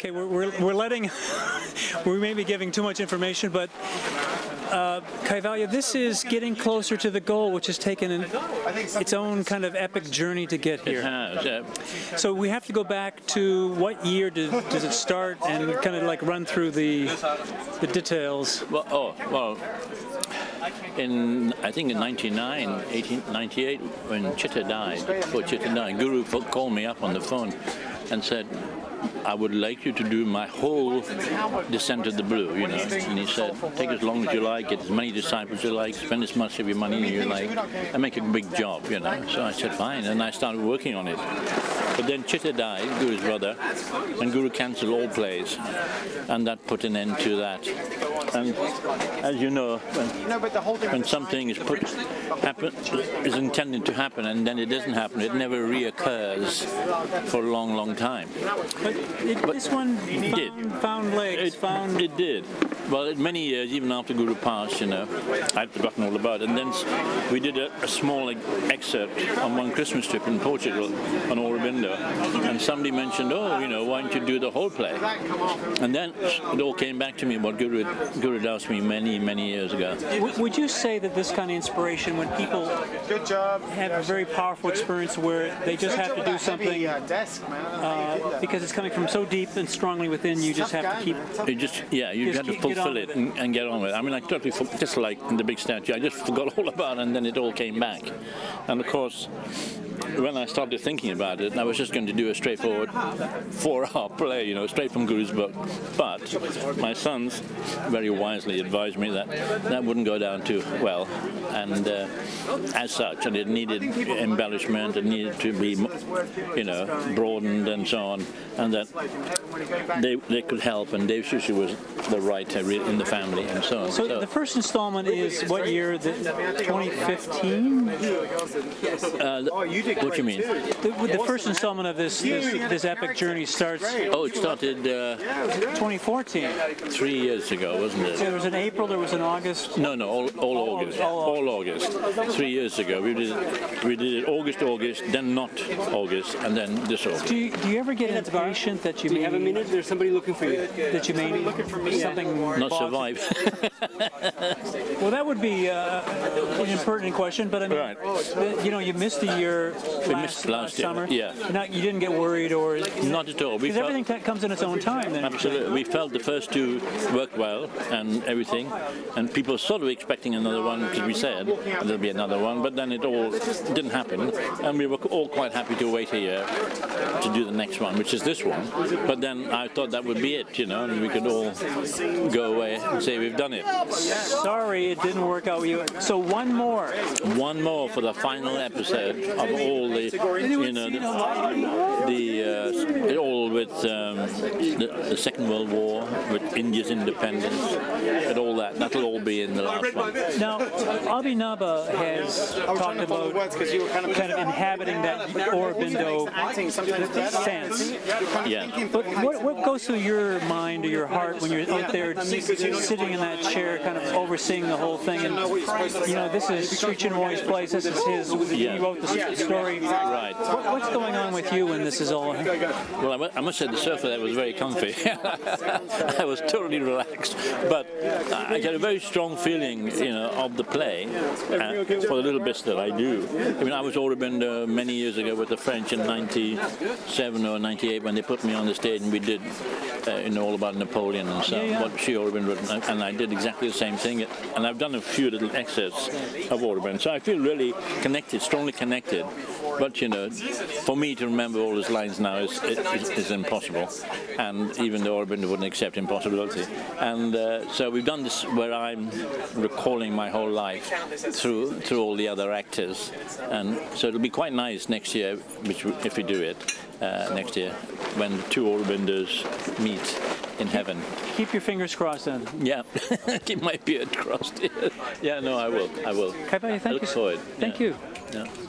Okay, we're letting, we may be giving too much information, but Kaivalya, this is getting closer to the goal, which has taken its own kind of epic journey to get here. So we have to go back to what year does it start and kind of like run through the details. Well, I think in 1898, when Chitta died, Guru called me up on the phone and said, I would like you to do my whole Descent of the Blue, you know. And he said, take as long as you like, get as many disciples as you like, spend as much of your money as you like, and make it a big job, you know. So I said, fine, and I started working on it. But then Chitta died, Guru's brother, and Guru cancelled all plays, and that put an end to that. And as you know, when something is intended to happen and then it doesn't happen, it never reoccurs for a long, long time. But this one found legs. It did. Well, many years, even after Guru passed, you know, I'd forgotten all about it. And then we did a small excerpt on one Christmas trip in Portugal on Aurobindo, and somebody mentioned, oh, you know, why don't you do the whole play? And then it all came back to me what Guru had asked me many, many years ago. Would you say that this kind of inspiration, when people have a very powerful experience where they just have to do something because it's coming from so deep and strongly within, you just have to keep... You have to fulfill it and get on with it. I mean, I totally, just like the big statue, I just forgot all about it and then it all came back. And of course, when I started thinking about it, I was just going to do a straightforward 4-hour play, you know, straight from Guru's book. But my sons very wisely advised me that that wouldn't go down too well. And as such, and it needed embellishment, it needed to be, you know, broadened and so on. And that they could help, and Dave Sushi was the writer in the family and so on. So the first installment is what year? 2015? What do you mean? The first installment of this epic journey starts... Oh, it started... 2014. 3 years ago, wasn't it? So there was an April, there was an August? No, all August. All August. 3 years ago. We did it August, then not August, and then this August. Do you ever get impatient that you may... Do you have a minute? There's somebody looking for you. That you may something... Not survive. Well, that would be an impertinent question, but I mean, you know, you missed the year... We missed last summer. Yeah. You didn't get worried or... Not at all. Because everything comes in its own time. Then. Absolutely. We felt the first two worked well and everything. And people were sort of expecting another one because we said there'll be another one. But then it all didn't happen. And we were all quite happy to wait a year to do the next one, which is this one. But then I thought that would be it, you know, and we could all go away and say we've done it. Sorry, it didn't work out with you. So one more. One more for the final episode of all the, you know, all with the Second World War, with India's independence, and all that. That'll all be in the last one. Now, Abhinaba has talked about kind of inhabiting that Aurobindo sense. Yeah. But what goes through your mind or your heart when you're out there sitting in that chair, kind of overseeing the whole thing? And you know, this is Sri Chinmoy's place. This is his. Yeah. He wrote the story. Right. What's going on with you when this is all? Well, I must say the surf there was very comfy. I was totally relaxed, but I get a very strong feeling, you know, of the play for the little bits that I do. I mean, I was Aurobindo many years ago with the French in '97 or '98 when they put me on the stage and we did, you know, all about Napoleon and so on. Yeah. What Sri Aurobindo wrote, and I did exactly the same thing. And I've done a few little excerpts of Aurobindo, so I feel really connected, strongly connected. But you know, for me to remember all his lines now is impossible, and even though Aurobindo wouldn't accept impossibility. And so we've done this where I'm recalling my whole life through all the other actors, and so it'll be quite nice next year, if we do it next year, when the two Aurobindos meet in heaven. Keep your fingers crossed then. Yeah, keep my beard crossed. Yeah, no, I will. Kaivalya, thank you. I look forward. Thank you. Yeah.